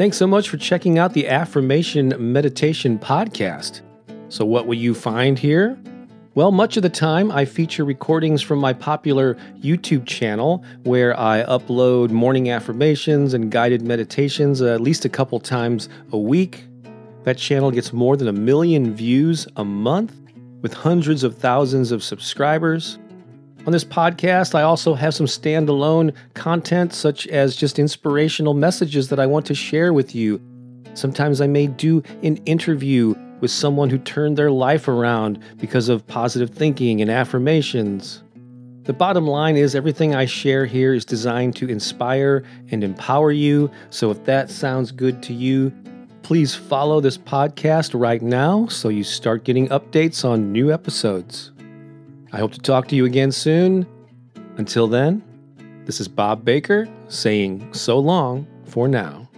Thanks so much for checking out the Affirmation Meditation Podcast. So what will you find here? Well, much of the time I feature recordings from my popular YouTube channel where I upload morning affirmations and guided meditations at least a couple times a week. That channel gets more than 1 million views a month with hundreds of thousands of subscribers. On this podcast, I also have some standalone content such as just inspirational messages that I want to share with you. Sometimes I may do an interview with someone who turned their life around because of positive thinking and affirmations. The bottom line is everything I share here is designed to inspire and empower you. So if that sounds good to you, please follow this podcast right now so you start getting updates on new episodes. I hope to talk to you again soon. Until then, this is Bob Baker saying so long for now.